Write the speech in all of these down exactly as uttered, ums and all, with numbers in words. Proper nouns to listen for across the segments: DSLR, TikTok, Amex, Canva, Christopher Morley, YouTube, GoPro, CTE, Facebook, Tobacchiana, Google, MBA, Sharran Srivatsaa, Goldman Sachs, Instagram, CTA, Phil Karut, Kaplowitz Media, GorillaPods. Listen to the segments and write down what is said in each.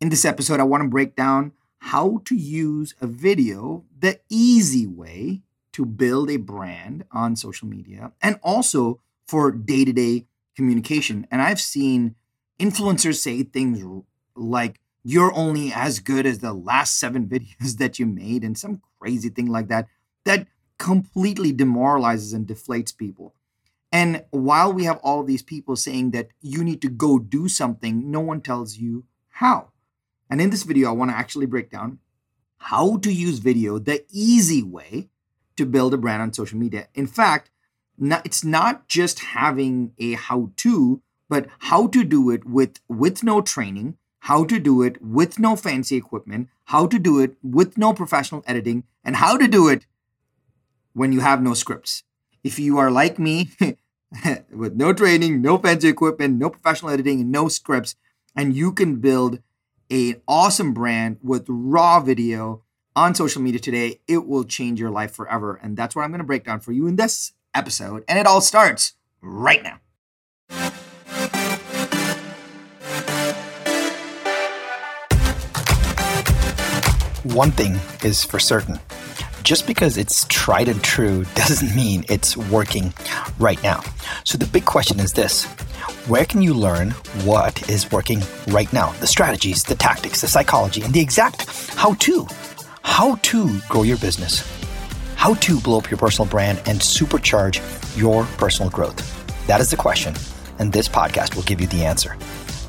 In this episode, I want to break down how to use a video the easy way to build a brand on social media and also for day-to-day communication. And I've seen influencers say things like, you're only as good as the last seven videos that you made and some crazy thing like that, that completely demoralizes and deflates people. And while we have all these people saying that you need to go do something, no one tells you how. And in this video, I want to actually break down how to use video the easy way to build a brand on social media. In fact, it's not just having a how-to, but how to do it with, with no training, how to do it with no fancy equipment, how to do it with no professional editing, and how to do it when you have no scripts. If you are like me, with no training, no fancy equipment, no professional editing, and no scripts, and you can build an awesome brand with raw video on social media today, it will change your life forever. And that's what I'm going to break down for you in this episode. And it all starts right now. One thing is for certain. Just because it's tried and true doesn't mean it's working right now. So the big question is this: where can you learn what is working right now? The strategies, the tactics, the psychology, and the exact how-to. How to grow your business. How to blow up your personal brand and supercharge your personal growth. That is the question, and this podcast will give you the answer.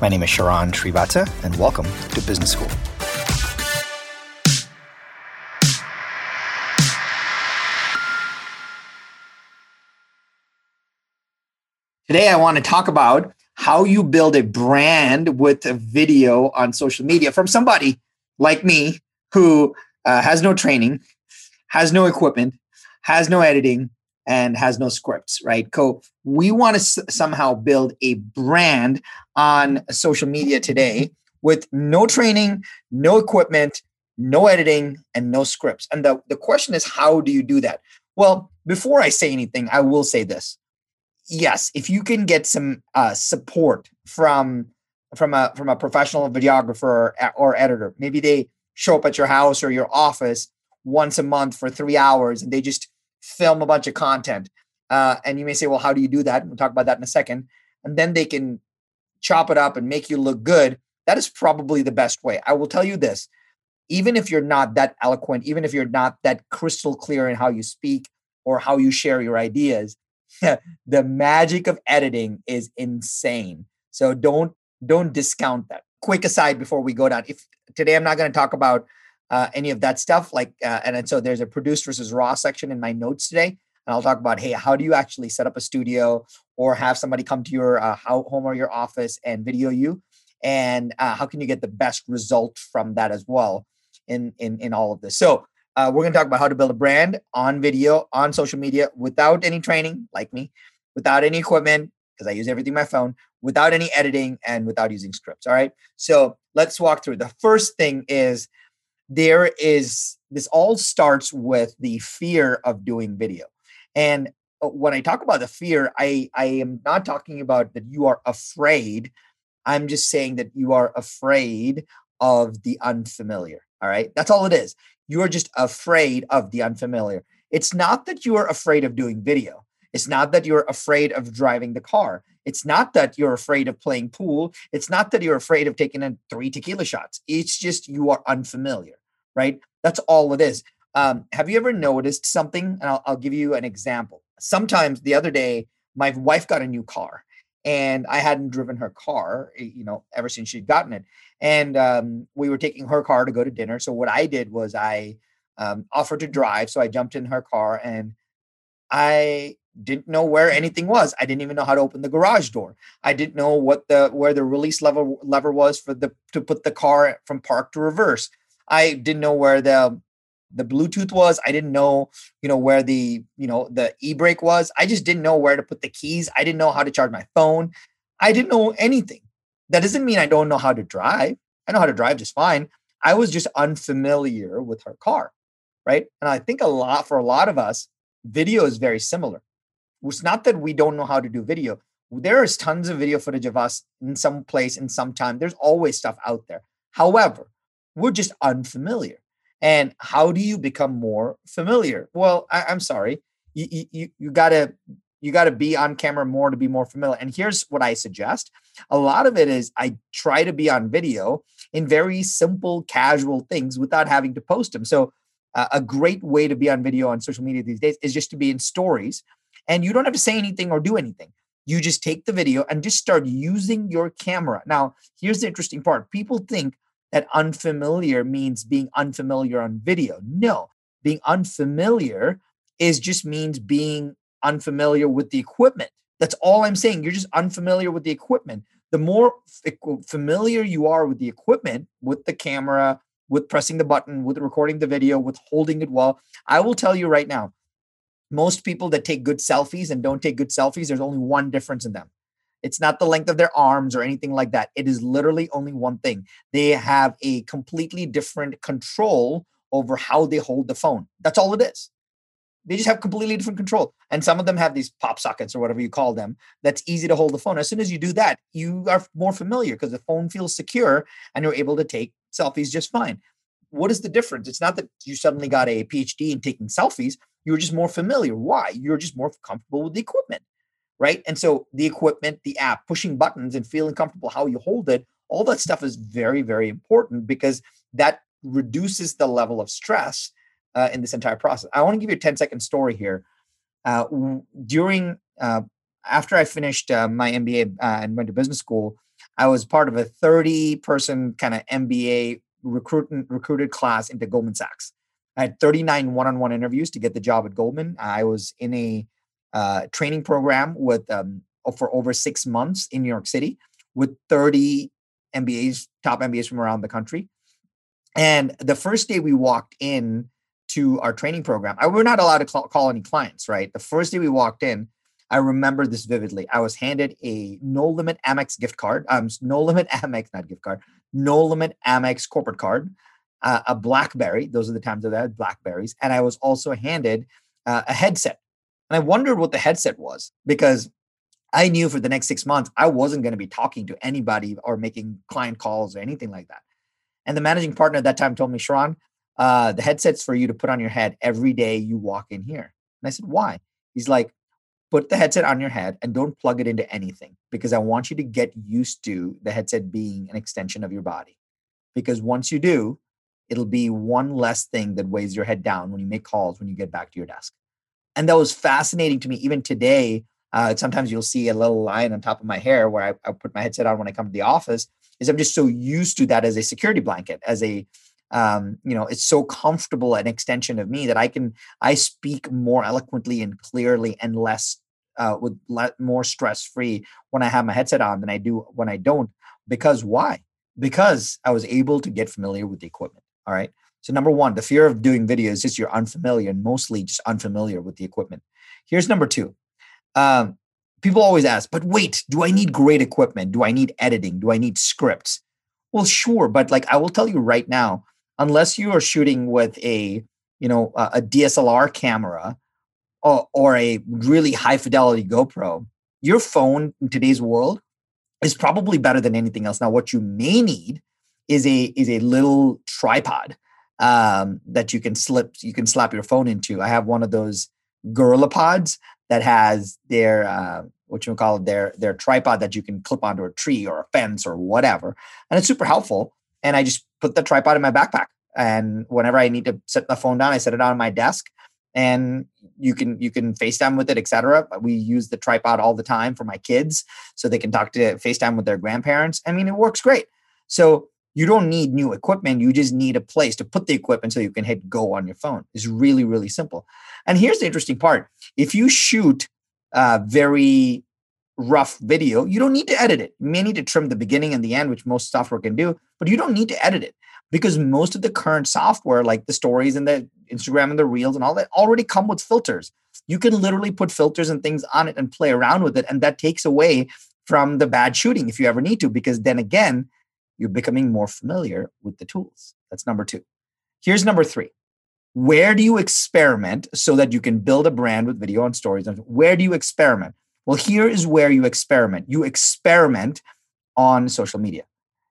My name is Sharran Srivatsaa, and welcome to Business School. Today, I want to talk about how you build a brand with a video on social media from somebody like me who uh, has no training, has no equipment, has no editing, and has no scripts, right? So we want to s- somehow build a brand on social media today with no training, no equipment, no editing, and no scripts. And the, the question is, how do you do that? Well, before I say anything, I will say this. Yes, if you can get some uh, support from from a from a professional videographer or, or editor, maybe they show up at your house or your office once a month for three hours and they just film a bunch of content. Uh, and you may say, well, how do you do that? We'll talk about that in a second. And then they can chop it up and make you look good. That is probably the best way. I will tell you this, even if you're not that eloquent, even if you're not that crystal clear in how you speak or how you share your ideas, the magic of editing is insane. So don't don't discount that. Quick aside before we go down. If today I'm not going to talk about uh, any of that stuff. Like uh, and, and so there's a produced versus raw section in my notes today, and I'll talk about, hey, how do you actually set up a studio or have somebody come to your uh, home or your office and video you, and uh, how can you get the best result from that as well in in in all of this. So. Uh, we're going to talk about how to build a brand on video, on social media, without any training, like me, without any equipment, because I use everything on my phone, without any editing, and without using scripts, all right? So let's walk through. The first thing is there is, this all starts with the fear of doing video. And when I talk about the fear, I, I am not talking about that you are afraid. I'm just saying that you are afraid of the unfamiliar, all right? That's all it is. You are just afraid of the unfamiliar. It's not that you are afraid of doing video. It's not that you're afraid of driving the car. It's not that you're afraid of playing pool. It's not that you're afraid of taking in three tequila shots. It's just you are unfamiliar, right? That's all it is. Um, have you ever noticed something? And I'll, I'll give you an example. Sometimes the other day, my wife got a new car. And I hadn't driven her car, you know, ever since she'd gotten it. And um, we were taking her car to go to dinner. So what I did was I um, offered to drive. So I jumped in her car and I didn't know where anything was. I didn't even know how to open the garage door. I didn't know what the where the release lever lever was for the to put the car from park to reverse. I didn't know where the the Bluetooth was. I didn't know, you know, where the, you know, the e-brake was. I just didn't know where to put the keys. I didn't know how to charge my phone. I didn't know anything. That doesn't mean I don't know how to drive. I know how to drive just fine. I was just unfamiliar with her car, right? And I think a lot, for a lot of us, video is very similar. It's not that we don't know how to do video. There is tons of video footage of us in some place in some time. There's always stuff out there. However, we're just unfamiliar. And how do you become more familiar? Well, I, I'm sorry, you you you gotta you gotta be on camera more to be more familiar. And here's what I suggest: a lot of it is I try to be on video in very simple, casual things without having to post them. So uh, a great way to be on video on social media these days is just to be in stories, and you don't have to say anything or do anything. You just take the video and just start using your camera. Now, here's the interesting part: people think that unfamiliar means being unfamiliar on video. No, being unfamiliar is just means being unfamiliar with the equipment. That's all I'm saying. You're just unfamiliar with the equipment. The more f- familiar you are with the equipment, with the camera, with pressing the button, with recording the video, with holding it well, I will tell you right now, most people that take good selfies and don't take good selfies, there's only one difference in them. It's not the length of their arms or anything like that. It is literally only one thing. They have a completely different control over how they hold the phone. That's all it is. They just have completely different control. And some of them have these pop sockets or whatever you call them. That's easy to hold the phone. As soon as you do that, you are more familiar because the phone feels secure and you're able to take selfies just fine. What is the difference? It's not that you suddenly got a P H D in taking selfies. You're just more familiar. Why? You're just more comfortable with the equipment. Right. And so the equipment, the app, pushing buttons and feeling comfortable how you hold it, all that stuff is very, very important because that reduces the level of stress uh, in this entire process. I want to give you a ten second story here. Uh, during uh, after I finished uh, my M B A uh, and went to business school, I was part of a thirty person kind of M B A recruiting recruited class into Goldman Sachs. I had thirty-nine one-on-one interviews to get the job at Goldman. I was in a Uh, training program with um, for over six months in New York City with thirty M B As, top M B As from around the country. And the first day we walked in to our training program, I, we're not allowed to call, call any clients, right? The first day we walked in, I remember this vividly. I was handed a No Limit Amex gift card, um, No Limit Amex, not gift card, No Limit Amex corporate card, uh, a BlackBerry. Those are the times that I had BlackBerries. And I was also handed uh, a headset. And I wondered what the headset was because I knew for the next six months, I wasn't going to be talking to anybody or making client calls or anything like that. And the managing partner at that time told me, Sharran, uh, the headset's for you to put on your head every day you walk in here. And I said, why? He's like, put the headset on your head and don't plug it into anything because I want you to get used to the headset being an extension of your body. Because once you do, it'll be one less thing that weighs your head down when you make calls, when you get back to your desk. And that was fascinating to me. Even today, uh, sometimes you'll see a little line on top of my hair where I, I put my headset on when I come to the office is I'm just so used to that as a security blanket, as a, um, you know, it's so comfortable an extension of me that I can, I speak more eloquently and clearly and less, uh, with le- more stress-free when I have my headset on than I do when I don't. Because why? Because I was able to get familiar with the equipment. All right. So number one, the fear of doing video is just you're unfamiliar and mostly just unfamiliar with the equipment. Here's number two. Um, people always ask, but wait, do I need great equipment? Do I need editing? Do I need scripts? Well, sure. But like I will tell you right now, unless you are shooting with a, you know, a D S L R camera or, or a really high fidelity GoPro, your phone in today's world is probably better than anything else. Now, what you may need is a is a little tripod. Um, that you can slip, you can slap your phone into. I have one of those GorillaPods that has their, uh, what you call it, their, their tripod that you can clip onto a tree or a fence or whatever. And it's super helpful. And I just put the tripod in my backpack. And whenever I need to set the phone down, I set it on my desk and you can, you can FaceTime with it, et cetera. We use the tripod all the time for my kids so they can talk to FaceTime with their grandparents. I mean, it works great. So you don't need new equipment. You just need a place to put the equipment so you can hit go on your phone. It's really, really simple. And here's the interesting part. If you shoot a very rough video, you don't need to edit it. You may need to trim the beginning and the end, which most software can do, but you don't need to edit it because most of the current software, like the stories and the Instagram and the reels and all that, already come with filters. You can literally put filters and things on it and play around with it. And that takes away from the bad shooting if you ever need to, because then again, you're becoming more familiar with the tools. That's number two. Here's number three. Where do you experiment so that you can build a brand with video and stories? And where do you experiment? Well, here is where you experiment. You experiment on social media.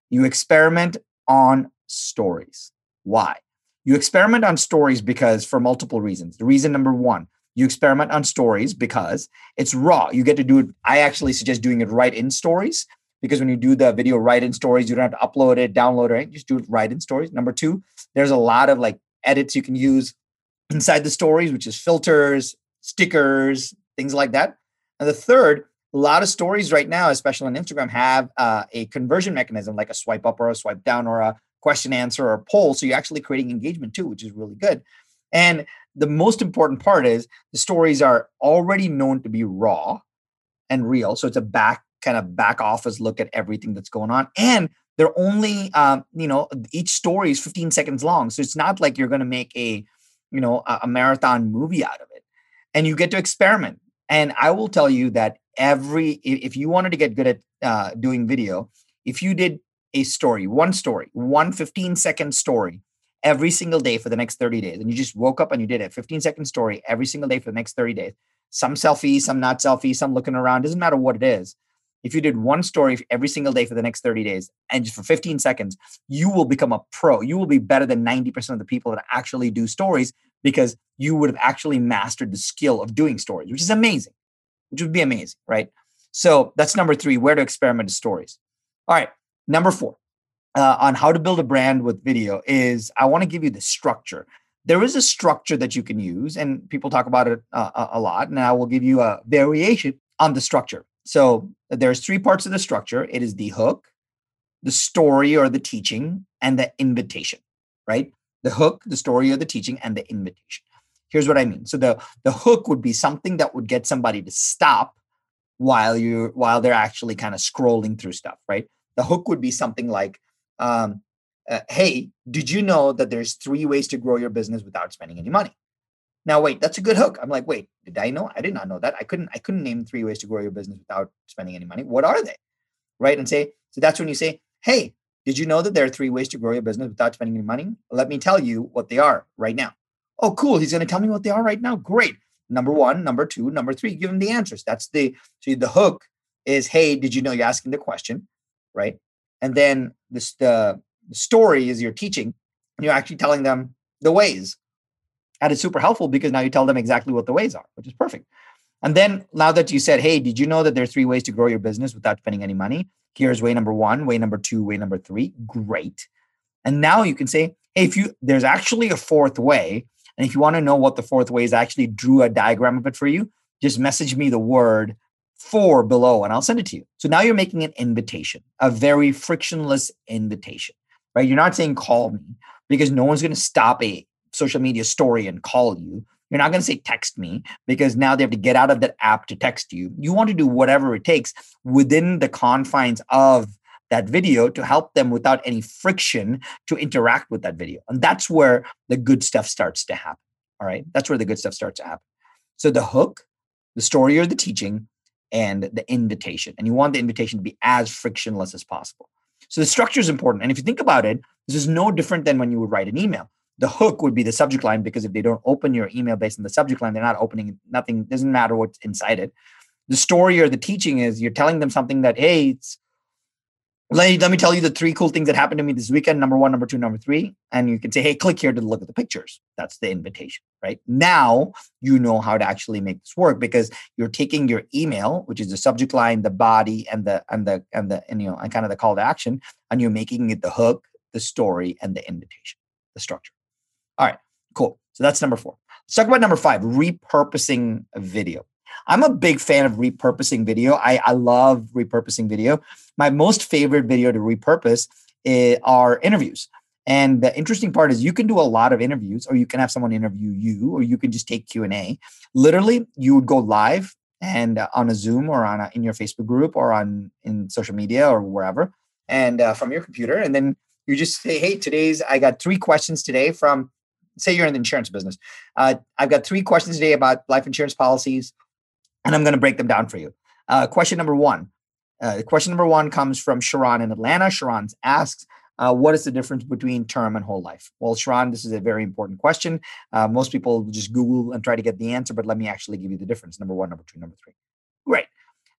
You experiment on stories. Why? You experiment on stories because for multiple reasons. The reason number one, you experiment on stories because it's raw. You get to do it. I actually suggest doing it right in stories, because when you do the video right in stories, you don't have to upload it, download it, right? You just do it right in stories. Number two, there's a lot of like edits you can use inside the stories, which is filters, stickers, things like that. And the third, a lot of stories right now, especially on Instagram, have uh, a conversion mechanism like a swipe up or a swipe down or a question answer or a poll. So you're actually creating engagement too, which is really good. And the most important part is the stories are already known to be raw and real. So it's a back kind of back office look at everything that's going on. And they're only, um, you know, each story is fifteen seconds long. So it's not like you're going to make a, you know, a, a marathon movie out of it. And you get to experiment. And I will tell you that every, if you wanted to get good at uh, doing video, if you did a story, one story, one fifteen second story every single day for the next thirty days, and you just woke up and you did a fifteen second story every single day for the next thirty days, some selfie, some not selfie, some looking around, doesn't matter what it is. If you did one story every single day for the next thirty days and just for fifteen seconds, you will become a pro. You will be better than ninety percent of the people that actually do stories, because you would have actually mastered the skill of doing stories, which is amazing, which would be amazing, right? So that's number three, where to experiment with stories. All right, number four uh, on how to build a brand with video is I want to give you the structure. There is a structure that you can use, and people talk about it uh, a lot, and I will give you a variation on the structure. So there's three parts of the structure. It is the hook, the story or the teaching, and the invitation, right? The hook, the story or the teaching, and the invitation. Here's what I mean. So the, the hook would be something that would get somebody to stop while you while they're actually kind of scrolling through stuff, right? The hook would be something like, um, uh, hey, did you know that there's three ways to grow your business without spending any money? Now, wait, that's a good hook. I'm like, wait, did I know? I did not know that. I couldn't, I couldn't name three ways to grow your business without spending any money. What are they? Right. And say, so that's when you say, hey, did you know that there are three ways to grow your business without spending any money? Let me tell you what they are right now. Oh, cool. He's going to tell me what they are right now. Great. Number one, number two, number three, give him the answers. That's the, so the hook is, hey, did you know? You're asking the question, right? And then this, the, the story is you're teaching, and you're actually telling them the ways. And it's super helpful because now you tell them exactly what the ways are, which is perfect. And then now that you said, hey, did you know that there are three ways to grow your business without spending any money? Here's way number one, way number two, way number three. Great. And now you can say, hey, if you, there's actually a fourth way. And if you want to know what the fourth way is, I actually drew a diagram of it for you. Just message me the word four below and I'll send it to you. So now you're making an invitation, a very frictionless invitation, right? You're not saying call me, because no one's going to stop a social media story and call you. You're not going to say text me, because now they have to get out of that app to text you. You want to do whatever it takes within the confines of that video to help them without any friction to interact with that video. And that's where the good stuff starts to happen. All right. That's where the good stuff starts to happen. So the hook, the story or the teaching, and the invitation. And you want the invitation to be as frictionless as possible. So the structure is important. And if you think about it, this is no different than when you would write an email. The hook would be the subject line, because if they don't open your email based on the subject line, they're not opening nothing. Doesn't matter what's inside it. The story or the teaching is you're telling them something that, hey, it's, let, let me tell you the three cool things that happened to me this weekend. Number one, number two, number three. And you can say, hey, click here to look at the pictures. That's the invitation, right? Now you know how to actually make this work, because you're taking your email, which is the subject line, the body, and the and the and the and you know and kind of the call to action, and you're making it the hook, the story, and the invitation, the structure. All right, cool. So that's number four. Let's talk about number five, repurposing video. I'm a big fan of repurposing video. I, I love repurposing video. My most favorite video to repurpose is, are interviews. And the interesting part is you can do a lot of interviews, or you can have someone interview you, or you can just take Q and A. Literally, you would go live and uh, on a Zoom or on a, in your Facebook group or on in social media or wherever, and uh, from your computer. And then you just say, hey, today's, I got three questions today from, say you're in the insurance business. Uh, I've got three questions today about life insurance policies, and I'm going to break them down for you. Uh, question number one. Uh, question number one comes from Sharran in Atlanta. Sharran asks, uh, what is the difference between term and whole life? Well, Sharran, this is a very important question. Uh, most people just Google and try to get the answer, but let me actually give you the difference. Number one, number two, number three. Great.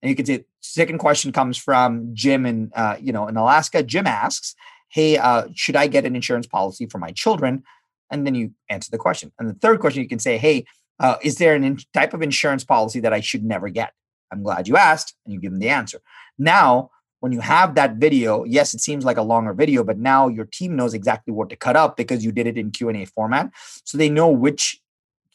And you can see second question comes from Jim in, uh, you know, in Alaska. Jim asks, hey, uh, should I get an insurance policy for my children? And then you answer the question. And the third question, you can say, hey, uh, is there an in- type of insurance policy that I should never get? I'm glad you asked. And you give them the answer. Now, when you have that video, yes, it seems like a longer video, but now your team knows exactly what to cut up because you did it in Q and A format. So they know which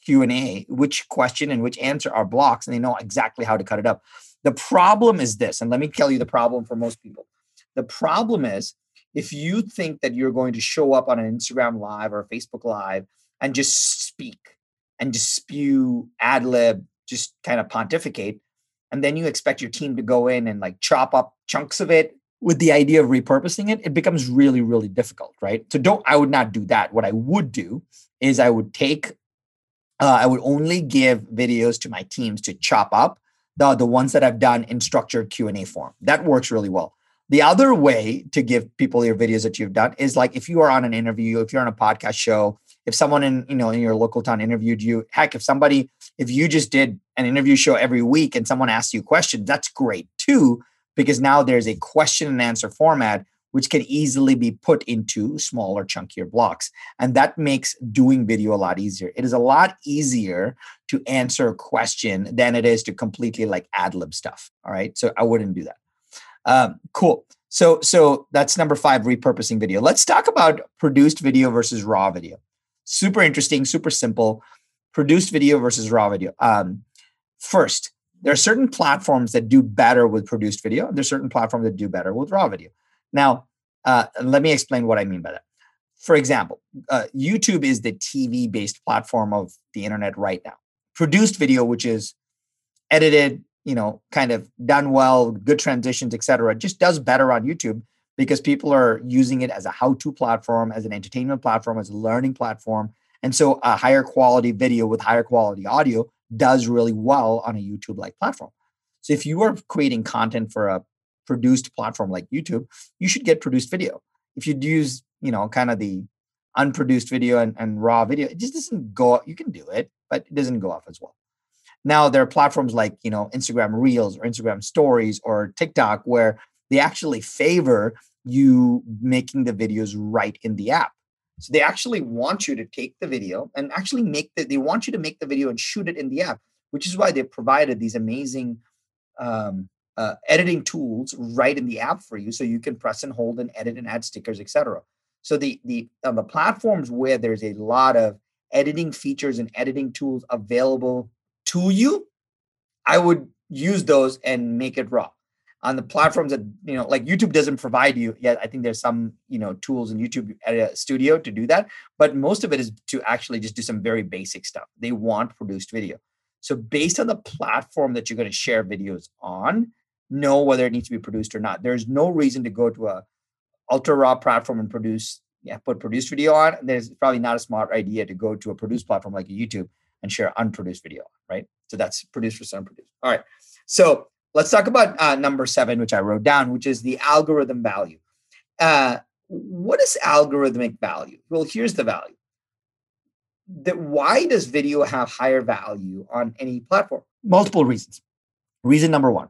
Q and A, which question and which answer are blocks, and they know exactly how to cut it up. The problem is this, and let me tell you the problem for most people. The problem is if you think that you're going to show up on an Instagram Live or a Facebook Live and just speak and just spew, ad lib, just kind of pontificate, and then you expect your team to go in and like chop up chunks of it with the idea of repurposing it, it becomes really, really difficult, right? So don't, I would not do that. What I would do is I would take, uh, I would only give videos to my teams to chop up the, the ones that I've done in structured Q and A form. That works really well. The other way to give people your videos that you've done is like, if you are on an interview, if you're on a podcast show, if someone in, you know, in your local town interviewed you, heck, if somebody, if you just did an interview show every week and someone asks you questions, that's great too, because now there's a question and answer format, which can easily be put into smaller, chunkier blocks. And that makes doing video a lot easier. It is a lot easier to answer a question than it is to completely like ad lib stuff. All right. So I wouldn't do that. Um, cool. So, so that's number five, repurposing video. Let's talk about produced video versus raw video. Super interesting, super simple. Produced video versus raw video. Um, first, there are certain platforms that do better with produced video. There's certain platforms that do better with raw video. Now, uh, let me explain what I mean by that. For example, uh, YouTube is the T V-based platform of the internet right now. Produced video, which is edited, you know, kind of done well, good transitions, et cetera, just does better on YouTube because people are using it as a how-to platform, as an entertainment platform, as a learning platform. And so a higher quality video with higher quality audio does really well on a YouTube-like platform. So if you are creating content for a produced platform like YouTube, you should get produced video. If you use, you know, kind of the unproduced video and, and raw video, it just doesn't go, you can do it, but it doesn't go off as well. Now there are platforms like, you know, Instagram Reels or Instagram Stories or TikTok where they actually favor you making the videos right in the app. So they actually want you to take the video and actually make the, they want you to make the video and shoot it in the app, which is why they provided these amazing um, uh, editing tools right in the app for you. So you can press and hold and edit and add stickers, et cetera. So the, the, on the platforms where there's a lot of editing features and editing tools available to you, I would use those and make it raw. On the platforms that, you know, like YouTube doesn't provide you yet. I think there's some, you know, tools in YouTube Studio to do that, but most of it is to actually just do some very basic stuff. They want produced video. So based on the platform that you're going to share videos on, know whether it needs to be produced or not. There's no reason to go to a ultra raw platform and produce, yeah, put produced video on. There's probably not a smart idea to go to a produced platform like YouTube and share unproduced video, right? So that's produced versus unproduced. All right. So let's talk about uh, number seven, which I wrote down, which is the algorithm value. Uh, what is algorithmic value? Well, here's the value. That why does video have higher value on any platform? Multiple reasons. Reason number one,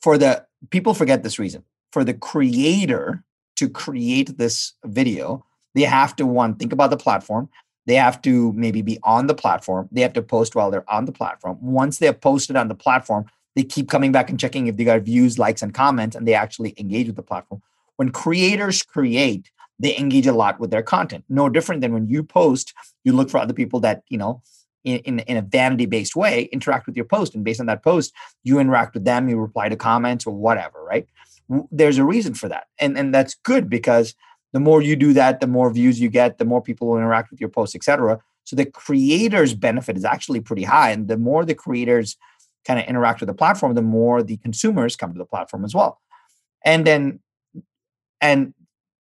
for the, people forget this reason. For the creator to create this video, they have to, one, think about the platform. They have to maybe be on the platform. They have to post while they're on the platform. Once they're posted on the platform, they keep coming back and checking if they got views, likes, and comments, and they actually engage with the platform. When creators create, they engage a lot with their content. No different than when you post, you look for other people that, you know, in, in, in a vanity-based way, interact with your post. And based on that post, you interact with them, you reply to comments or whatever, right? There's a reason for that. And, and that's good because the more you do that, the more views you get, the more people will interact with your posts, et cetera. So the creator's benefit is actually pretty high. And the more the creators kind of interact with the platform, the more the consumers come to the platform as well. And then, and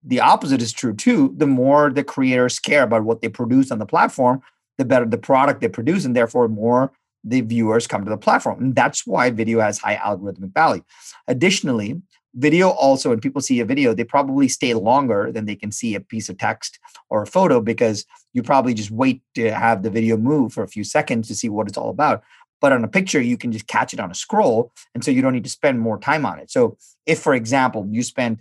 the opposite is true too. The more the creators care about what they produce on the platform, the better the product they produce, and therefore more the viewers come to the platform. And that's why video has high algorithmic value. Additionally, video also, when people see a video, they probably stay longer than they can see a piece of text or a photo, because you probably just wait to have the video move for a few seconds to see what it's all about. But on a picture, you can just catch it on a scroll. And so you don't need to spend more time on it. So if, for example, you spent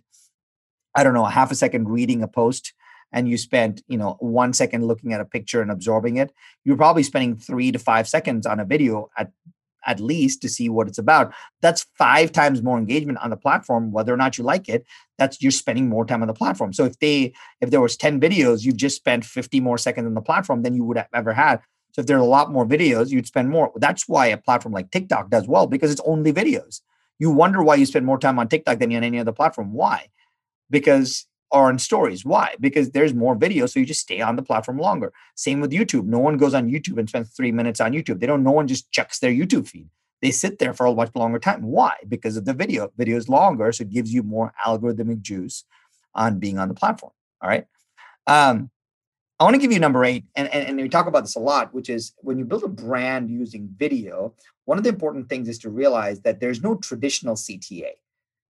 I don't know, a half a second reading a post and you spent, you know, one second looking at a picture and absorbing it, you're probably spending three to five seconds on a video at at least to see what it's about. That's five times more engagement on the platform, whether or not you like it. That's you're spending more time on the platform. So if they, if there was ten videos, you've just spent fifty more seconds on the platform than you would have ever had. So if there's a lot more videos, you'd spend more. That's why a platform like TikTok does well, because it's only videos. You wonder why you spend more time on TikTok than on any other platform. Why? Because, or on stories. Why? Because there's more video. So you just stay on the platform longer. Same with YouTube. No one goes on YouTube and spends three minutes on YouTube. They don't, no one just checks their YouTube feed. They sit there for a much longer time. Why? Because of the video. Video is longer. So it gives you more algorithmic juice on being on the platform. All right. Um, I want to give you number eight. And, and, and we talk about this a lot, which is when you build a brand using video, one of the important things is to realize that there's no traditional C T A.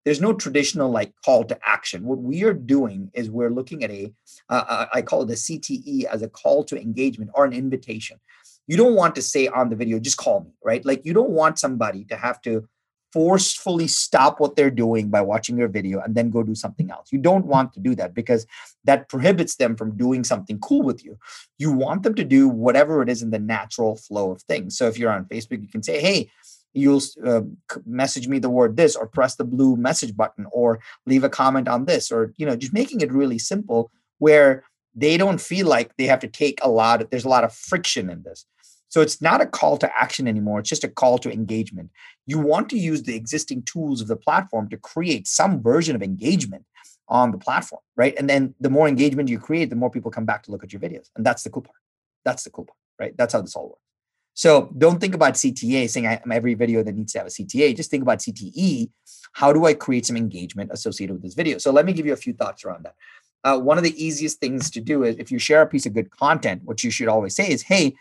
There's no traditional like call to action. What we are doing is we're looking at a, uh, I call it a C T E as a call to engagement or an invitation. You don't want to say on the video, just call me, right? Like you don't want somebody to have to forcefully stop what they're doing by watching your video and then go do something else. You don't want to do that because that prohibits them from doing something cool with you. You want them to do whatever it is in the natural flow of things. So if you're on Facebook, you can say, hey, you'll uh, message me the word this, or press the blue message button, or leave a comment on this, or, you know, just making it really simple where they don't feel like they have to take a lot of, there's a lot of friction in this. So it's not a call to action anymore. It's just a call to engagement. You want to use the existing tools of the platform to create some version of engagement on the platform, right? And then the more engagement you create, the more people come back to look at your videos. And that's the cool part. That's the cool part, right? That's how this all works. So don't think about C T A saying I, every video that needs to have a C T A. Just think about C T E. How do I create some engagement associated with this video? So let me give you a few thoughts around that. Uh, one of the easiest things to do is if you share a piece of good content, what you should always say is, hey,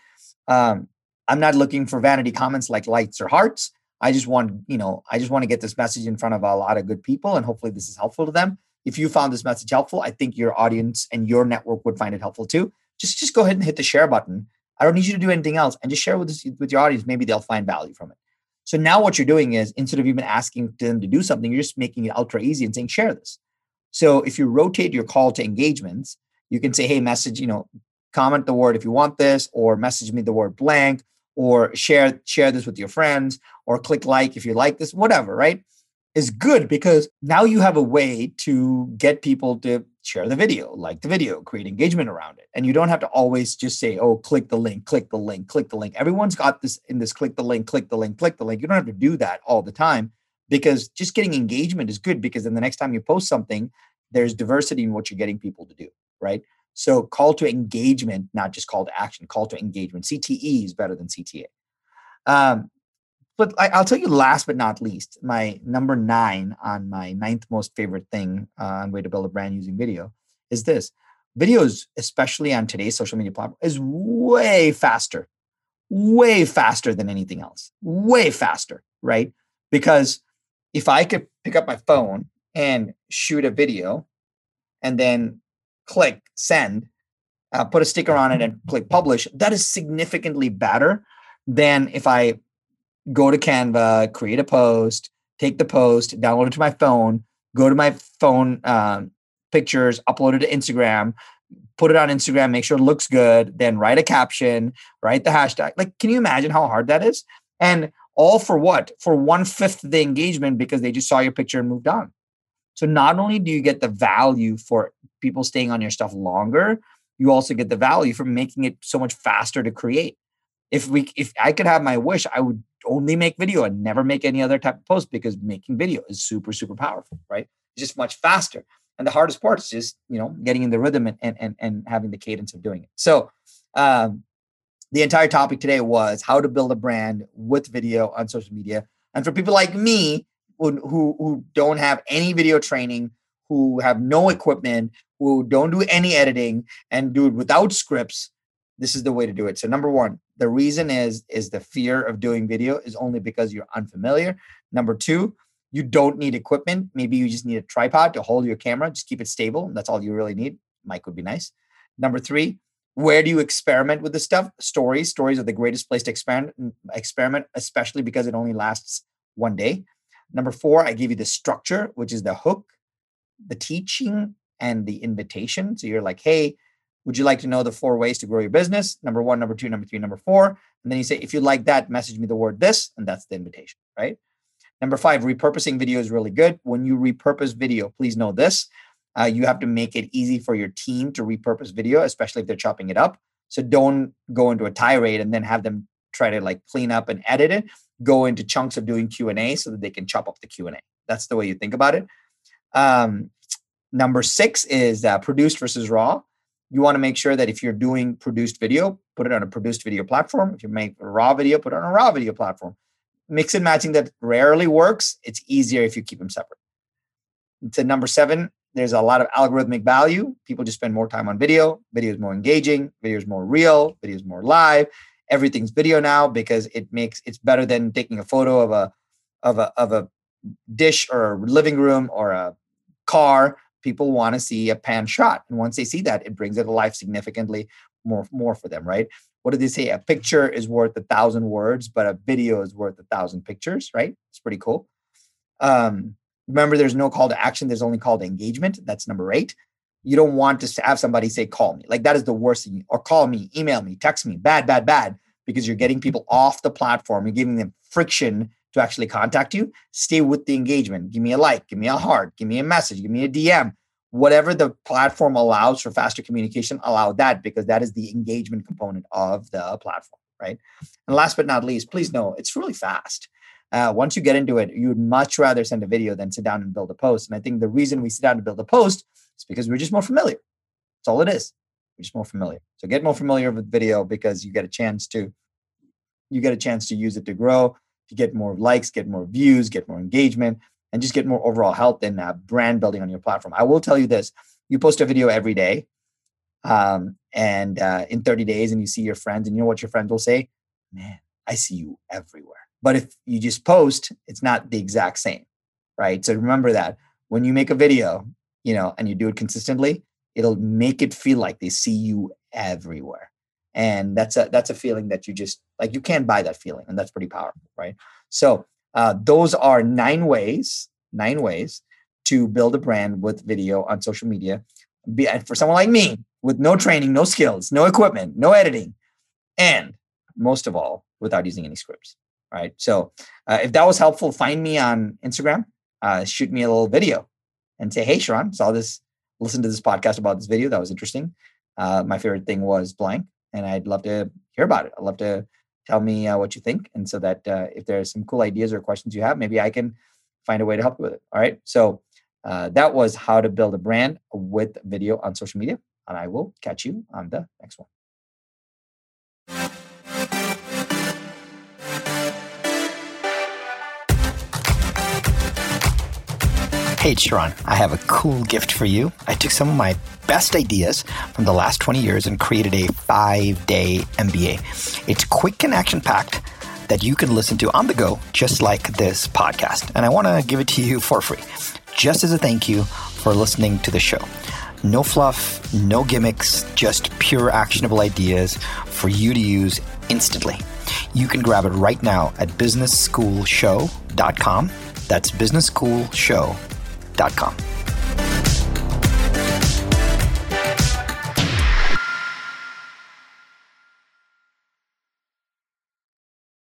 um, I'm not looking for vanity comments like likes or hearts. I just want, you know, I just want to get this message in front of a lot of good people. And hopefully this is helpful to them. If you found this message helpful, I think your audience and your network would find it helpful too. Just, just go ahead and hit the share button. I don't need you to do anything else and just share with this, with your audience. Maybe they'll find value from it. So now what you're doing is instead of even asking them to do something, you're just making it ultra easy and saying, share this. So if you rotate your call to engagements, you can say, hey, message, you know, comment the word if you want this, or message me the word blank, or share, share this with your friends, or click like if you like this, whatever, right? Is good because now you have a way to get people to share the video, like the video, create engagement around it. And you don't have to always just say, oh, click the link, click the link, click the link. Everyone's got this in this click the link, click the link, click the link. You don't have to do that all the time because just getting engagement is good because then the next time you post something, there's diversity in what you're getting people to do, right? So call to engagement, not just call to action, call to engagement. C T E is better than C T A. Um, But I'll tell you last but not least, my number nine on my ninth most favorite thing on uh, way to build a brand using video is this. Videos, especially on today's social media platform, is way faster, way faster than anything else, way faster, right? Because if I could pick up my phone and shoot a video and then click send, uh, put a sticker on it and click publish, that is significantly better than if I go to Canva, create a post, take the post, download it to my phone, go to my phone um, pictures, upload it to Instagram, put it on Instagram, make sure it looks good, then write a caption, write the hashtag. Like, can you imagine how hard that is? And all for what? For one-fifth the engagement because they just saw your picture and moved on. So not only do you get the value for people staying on your stuff longer, you also get the value from making it so much faster to create. If we, if I could have my wish, I would only make video and never make any other type of post because making video is super, super powerful, right? It's just much faster. And the hardest part is just, you know, getting in the rhythm and, and, and having the cadence of doing it. So um, the entire topic today was how to build a brand with video on social media. And for people like me who, who, who don't have any video training, who have no equipment, who don't do any editing and do it without scripts, this is the way to do it. So number one, the reason is, is the fear of doing video is only because you're unfamiliar. Number two, you don't need equipment. Maybe you just need a tripod to hold your camera. Just keep it stable. That's all you really need. Mic would be nice. Number three, where do you experiment with this stuff? Stories. Stories are the greatest place to experiment, experiment, especially because it only lasts one day. Number four, I give you the structure, which is the hook, the teaching and the invitation. So you're like, hey, would you like to know the four ways to grow your business? Number one, number two, number three, number four. And then you say, if you like that, message me the word this, and that's the invitation, right? Number five, repurposing video is really good. When you repurpose video, please know this. Uh, you have to make it easy for your team to repurpose video, especially if they're chopping it up. So don't go into a tirade and then have them try to like clean up and edit it. Go into chunks of doing Q and A so that they can chop up the Q and A. That's the way you think about it. Um, number six is uh, produced versus raw. You want to make sure that if you're doing produced video, put it on a produced video platform. If you make a raw video, put it on a raw video platform. Mix and matching that rarely works. It's easier if you keep them separate. To number seven, there's a lot of algorithmic value. People just spend more time on video. Video is more engaging. Video is more real. Video is more live. Everything's video now because it makes it's better than taking a photo of a of a of a dish or a living room or a car. People want to see a pan shot. And once they see that, it brings it to life significantly more, more for them, right? What do they say? A picture is worth a thousand words, but a video is worth a thousand pictures, right? It's pretty cool. Um, remember, there's no call to action. There's only call to engagement. That's number eight. You don't want to have somebody say, call me. Like that is the worst thing. Or call me, email me, text me, bad, bad, bad, because you're getting people off the platform. You're giving them friction to actually contact you. Stay with the engagement. Give me a like, give me a heart, give me a message, give me a D M. Whatever the platform allows for faster communication, allow that because that is the engagement component of the platform, right? And last but not least, please know it's really fast. Uh, once you get into it, you'd much rather send a video than sit down and build a post. And I think the reason we sit down to build a post is because we're just more familiar. That's all it is. We're just more familiar. So get more familiar with video because you get a chance to, you get a chance to use it to grow, to get more likes, get more views, get more engagement, and just get more overall health and uh, brand building on your platform. I will tell you this, you post a video every day um, and uh, in thirty days and you see your friends and you know what your friends will say? Man, I see you everywhere. But if you just post, it's not the exact same, right? So remember that when you make a video, you know, and you do it consistently, it'll make it feel like they see you everywhere. And that's a, that's a feeling that you just, like, you can't buy that feeling. And that's pretty powerful, right? So Uh, those are nine ways, nine ways to build a brand with video on social media. Be, for someone like me, with no training, no skills, no equipment, no editing, and most of all, without using any scripts. All right. So uh, if that was helpful, find me on Instagram, uh, shoot me a little video and say, hey, Sharran, saw this, listen to this podcast about this video. That was interesting. Uh, my favorite thing was blank, and I'd love to hear about it. I'd love to Tell me uh, what you think. And so that uh, if there's some cool ideas or questions you have, maybe I can find a way to help you with it. All right. So uh, that was how to build a brand with video on social media. And I will catch you on the next one. Hey, Sharran, I have a cool gift for you. I took some of my best ideas from the last twenty years and created a five-day M B A. It's quick and action-packed that you can listen to on the go, just like this podcast. And I want to give it to you for free, just as a thank you for listening to the show. No fluff, no gimmicks, just pure actionable ideas for you to use instantly. You can grab it right now at business school show dot com. That's business school show dot com.